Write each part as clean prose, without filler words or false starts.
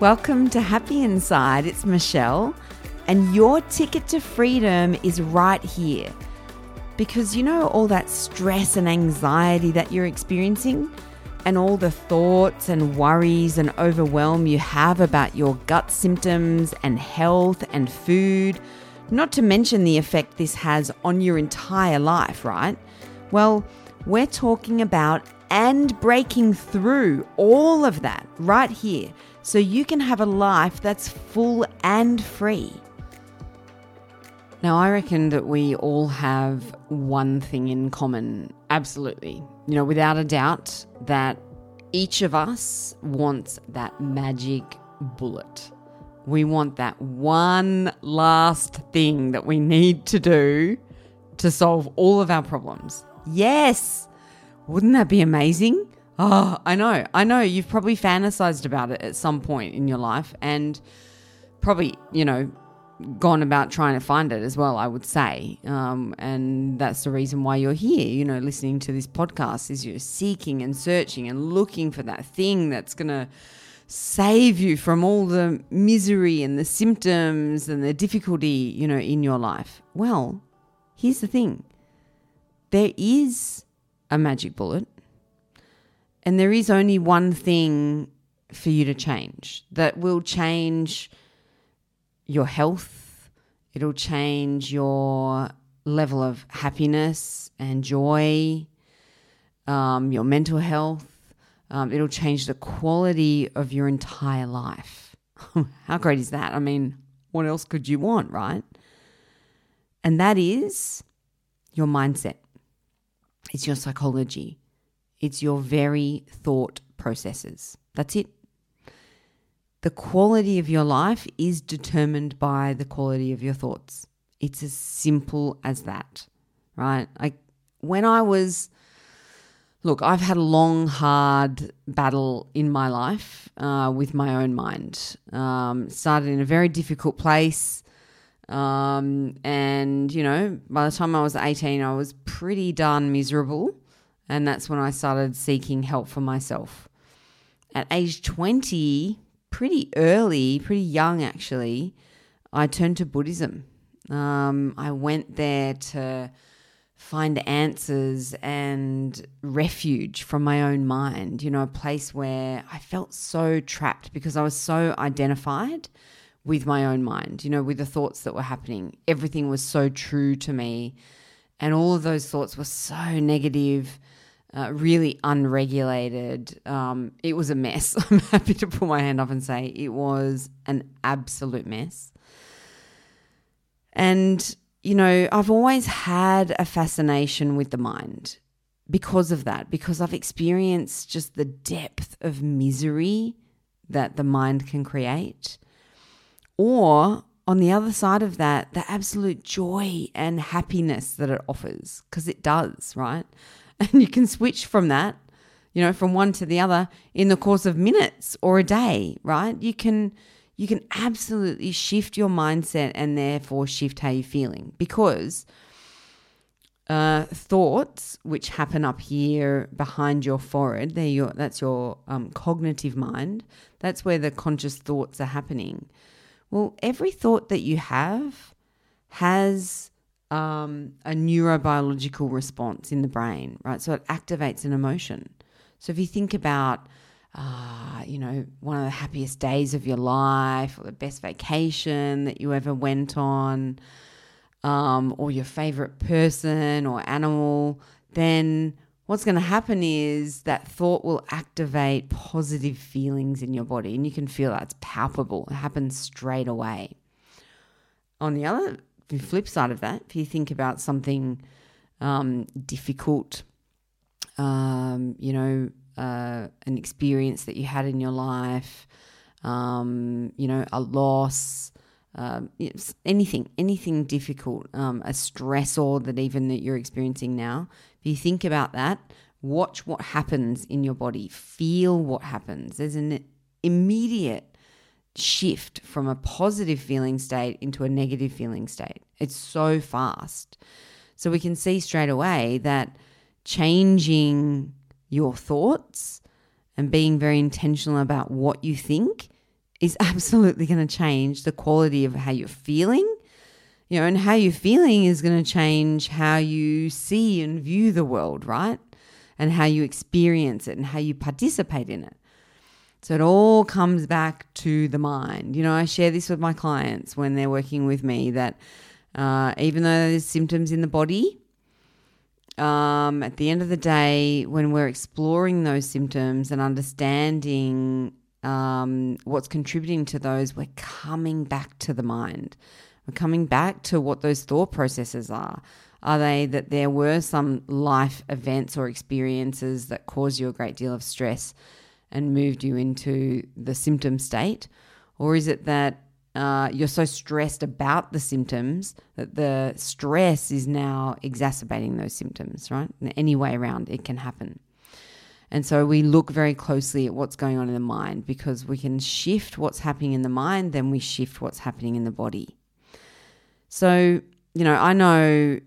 Welcome to Happy Inside. It's Michelle, and your ticket to freedom is right here. Because you know all that stress and anxiety that you're experiencing, and all the thoughts and worries and overwhelm you have about your gut symptoms and health and food, not to mention the effect this has on your entire life, right? Well, we're talking about and breaking through all of that right here, so you can have a life that's full and free. Now, I reckon that we all have one thing in common, absolutely. You know, without a doubt, that each of us wants that magic bullet. We want that one last thing that we need to do to solve all of our problems. Yes! Wouldn't that be amazing? Oh, I know. You've probably fantasized about it at some point in your life, and probably, you know, gone about trying to find it as well, I would say. And that's the reason why you're here, you know, listening to this podcast, is you're seeking and searching and looking for that thing that's going to save you from all the misery and the symptoms and the difficulty, you know, in your life. Well, here's the thing. There is a magic bullet, and there is only one thing for you to change that will change your health, it'll change your level of happiness and joy, your mental health, it'll change the quality of your entire life. How great is that? I mean, what else could you want, right? And that is your mindset. It's your psychology. It's your very thought processes. That's it. The quality of your life is determined by the quality of your thoughts. It's as simple as that, right? I've had a long, hard battle in my life with my own mind. Started in a very difficult place. And, you know, by the time I was 18, I was pretty darn miserable. And that's when I started seeking help for myself. At age 20... pretty young actually, I turned to Buddhism. I went there to find answers and refuge from my own mind, you know, a place where I felt so trapped because I was so identified with my own mind, you know, with the thoughts that were happening. Everything was so true to me, and all of those thoughts were so negative. Really unregulated. It was a mess. I'm happy to put my hand up and say it was an absolute mess. And, you know, I've always had a fascination with the mind because of that, because I've experienced just the depth of misery that the mind can create. Or on the other side of that, the absolute joy and happiness that it offers, because it does, right? And you can switch from that, you know, from one to the other in the course of minutes or a day, right? You can absolutely shift your mindset and therefore shift how you're feeling, because thoughts, which happen up here behind your forehead, that's your cognitive mind. That's where the conscious thoughts are happening. Well, every thought that you have has a neurobiological response in the brain, right? So it activates an emotion. So if you think about, you know, one of the happiest days of your life, or the best vacation that you ever went on, or your favorite person or animal, then what's going to happen is that thought will activate positive feelings in your body, and you can feel that. It's palpable. It happens straight away. On the other The flip side of that, if you think about something difficult, you know, an experience that you had in your life, you know, a loss, anything difficult, a stressor that you're experiencing now. If you think about that, watch what happens in your body, feel what happens. There's an immediate shift from a positive feeling state into a negative feeling state. It's so fast. So we can see straight away that changing your thoughts and being very intentional about what you think is absolutely going to change the quality of how you're feeling, you know, and how you're feeling is going to change how you see and view the world, right? And how you experience it and how you participate in it. So it all comes back to the mind. You know, I share this with my clients when they're working with me that even though there's symptoms in the body, at the end of the day, when we're exploring those symptoms and understanding what's contributing to those, we're coming back to the mind. We're coming back to what those thought processes are. Are they that there were some life events or experiences that caused you a great deal of stress and moved you into the symptom state? Or is it that you're so stressed about the symptoms that the stress is now exacerbating those symptoms, right? Any way around it can happen. And so we look very closely at what's going on in the mind, because we can shift what's happening in the mind, then we shift what's happening in the body. So, you know, I know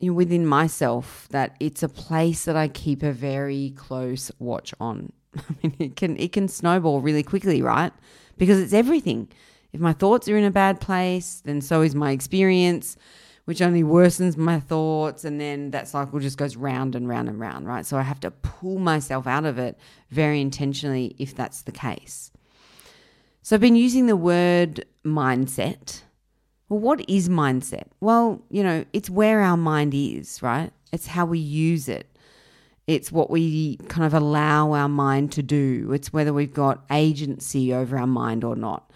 within myself that it's a place that I keep a very close watch on. I mean, it can snowball really quickly, right? Because it's everything. If my thoughts are in a bad place, then so is my experience, which only worsens my thoughts, and then that cycle just goes round and round and round, right? So I have to pull myself out of it very intentionally if that's the case. So I've been using the word mindset. Well, what is mindset? Well, you know, it's where our mind is, right? It's how we use it. It's what we kind of allow our mind to do. It's whether we've got agency over our mind or not.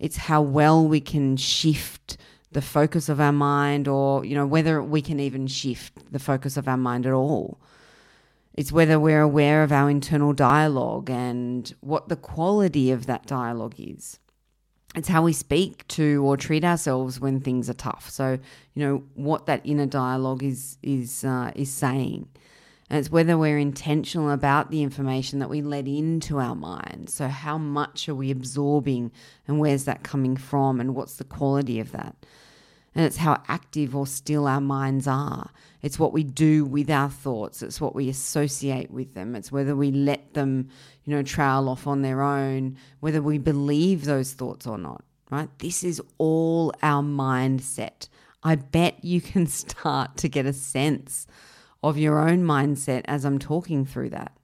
It's how well we can shift the focus of our mind, or, you know, whether we can even shift the focus of our mind at all. It's whether we're aware of our internal dialogue and what the quality of that dialogue is. It's how we speak to or treat ourselves when things are tough. So, you know, what that inner dialogue is saying. And it's whether we're intentional about the information that we let into our mind. So how much are we absorbing, and where's that coming from, and what's the quality of that? And it's how active or still our minds are. It's what we do with our thoughts. It's what we associate with them. It's whether we let them, you know, trail off on their own, whether we believe those thoughts or not, right? This is all our mindset. I bet you can start to get a sense of your own mindset as I'm talking through that.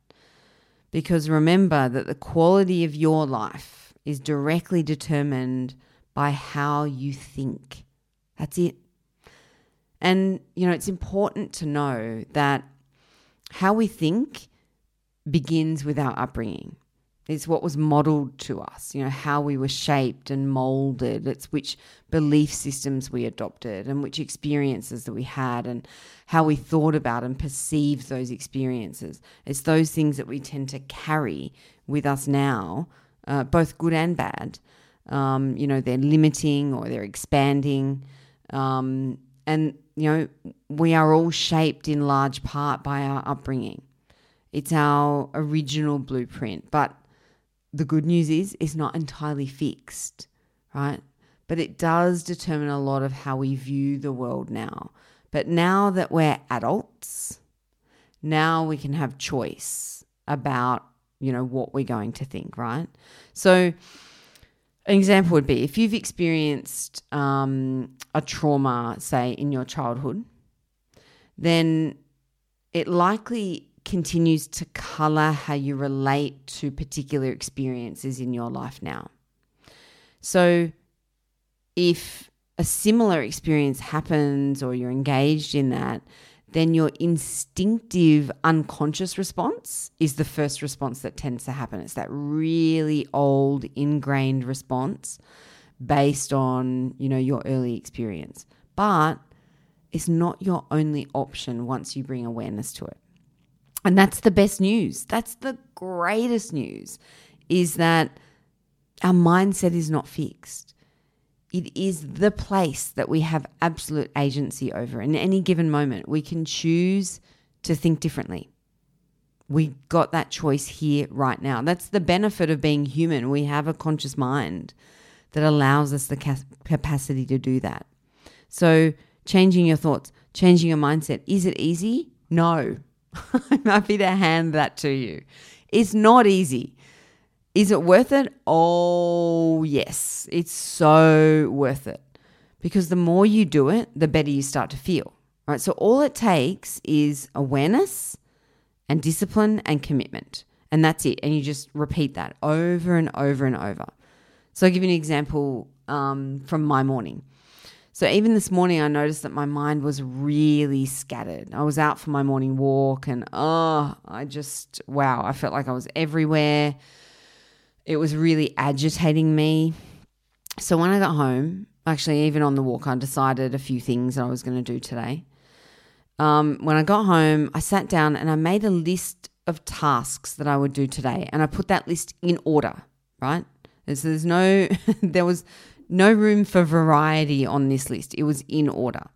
Because remember that the quality of your life is directly determined by how you think. That's it. And, you know, it's important to know that how we think begins with our upbringing. It's what was modeled to us, you know, how we were shaped and molded. It's which belief systems we adopted and which experiences that we had and how we thought about and perceived those experiences. It's those things that we tend to carry with us now, both good and bad. You know, they're limiting or they're expanding. And, you know, we are all shaped in large part by our upbringing. It's our original blueprint. But the good news is it's not entirely fixed, right? But it does determine a lot of how we view the world now. But now that we're adults, now we can have choice about, you know, what we're going to think, right? So an example would be if you've experienced a trauma, say, in your childhood, then it likely continues to colour how you relate to particular experiences in your life now. So if a similar experience happens or you're engaged in that, then your instinctive unconscious response is the first response that tends to happen. It's that really old ingrained response based on, you know, your early experience. But it's not your only option once you bring awareness to it. And that's the best news. That's the greatest news, is that our mindset is not fixed. It is the place that we have absolute agency over. In any given moment, we can choose to think differently. We got that choice here right now. That's the benefit of being human. We have a conscious mind that allows us the capacity to do that. So changing your thoughts, changing your mindset, is it easy? No. I'm happy to hand that to you. It's not easy. Is it worth it? Oh, yes. It's so worth it, because the more you do it, the better you start to feel. Right? So all it takes is awareness and discipline and commitment, and that's it. And you just repeat that over and over and over. So I'll give you an example from my morning. So even this morning, I noticed that my mind was really scattered. I was out for my morning walk and I felt like I was everywhere. It was really agitating me. So when I got home, actually even on the walk, I decided a few things that I was going to do today. When I got home, I sat down and I made a list of tasks that I would do today, and I put that list in order, right? And so there was no room for variety on this list. It was in order.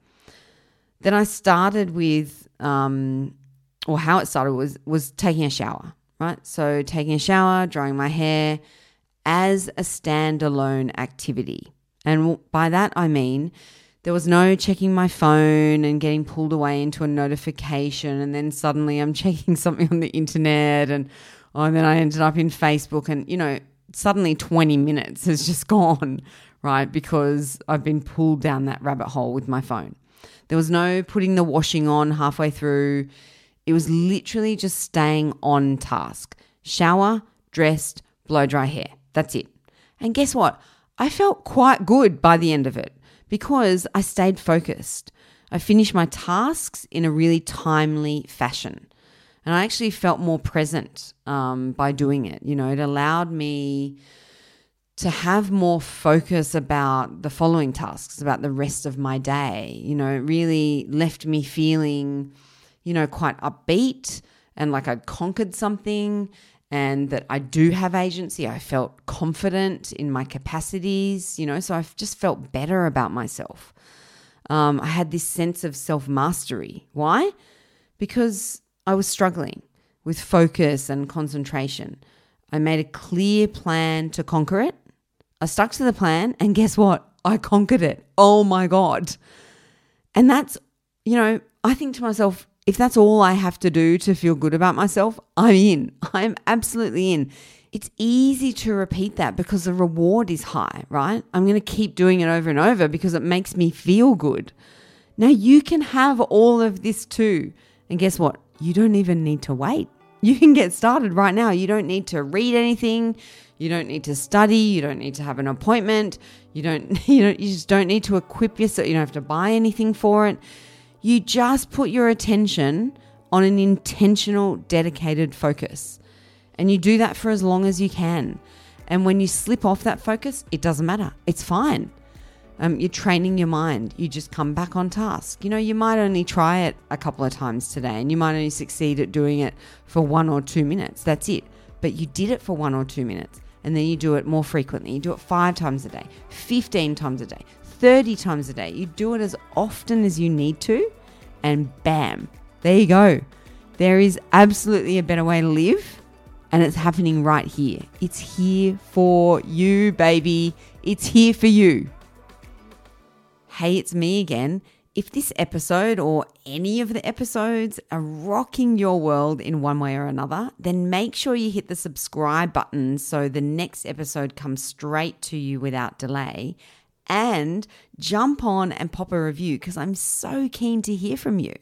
Then I started with, how it started was taking a shower, right? So taking a shower, drying my hair as a standalone activity. And by that I mean there was no checking my phone and getting pulled away into a notification, and then suddenly I'm checking something on the internet and then I ended up in Facebook, and, you know, suddenly 20 minutes has just gone, right? Because I've been pulled down that rabbit hole with my phone. There was no putting the washing on halfway through. It was literally just staying on task. Shower, dressed, blow dry hair. That's it. And guess what? I felt quite good by the end of it because I stayed focused. I finished my tasks in a really timely fashion. And I actually felt more present by doing it. You know, it allowed me to have more focus about the following tasks, about the rest of my day. You know, it really left me feeling, you know, quite upbeat and like I'd conquered something and that I do have agency. I felt confident in my capacities, you know, so I've just felt better about myself. I had this sense of self-mastery. Why? Because I was struggling with focus and concentration. I made a clear plan to conquer it. I stuck to the plan, and guess what? I conquered it. Oh my God. And that's, you know, I think to myself, if that's all I have to do to feel good about myself, I'm in. I'm absolutely in. It's easy to repeat that because the reward is high, right? I'm going to keep doing it over and over because it makes me feel good. Now you can have all of this too. And guess what? You don't even need to wait. You can get started right now. You don't need to read anything. You don't need to study. You don't need to have an appointment. You just don't need to equip yourself. You don't have to buy anything for it. You just put your attention on an intentional, dedicated focus. And you do that for as long as you can. And when you slip off that focus, it doesn't matter. It's fine. You're training your mind. You just come back on task. You know, you might only try it a couple of times today, and you might only succeed at doing it for 1 or 2 minutes. That's it. But you did it for 1 or 2 minutes, and then you do it more frequently. You do it 5 times a day, 15 times a day, 30 times a day. You do it as often as you need to, and bam, there you go. There is absolutely a better way to live, and it's happening right here. It's here for you, baby. It's here for you. Hey, it's me again. If this episode or any of the episodes are rocking your world in one way or another, then make sure you hit the subscribe button so the next episode comes straight to you without delay, and jump on and pop a review because I'm so keen to hear from you.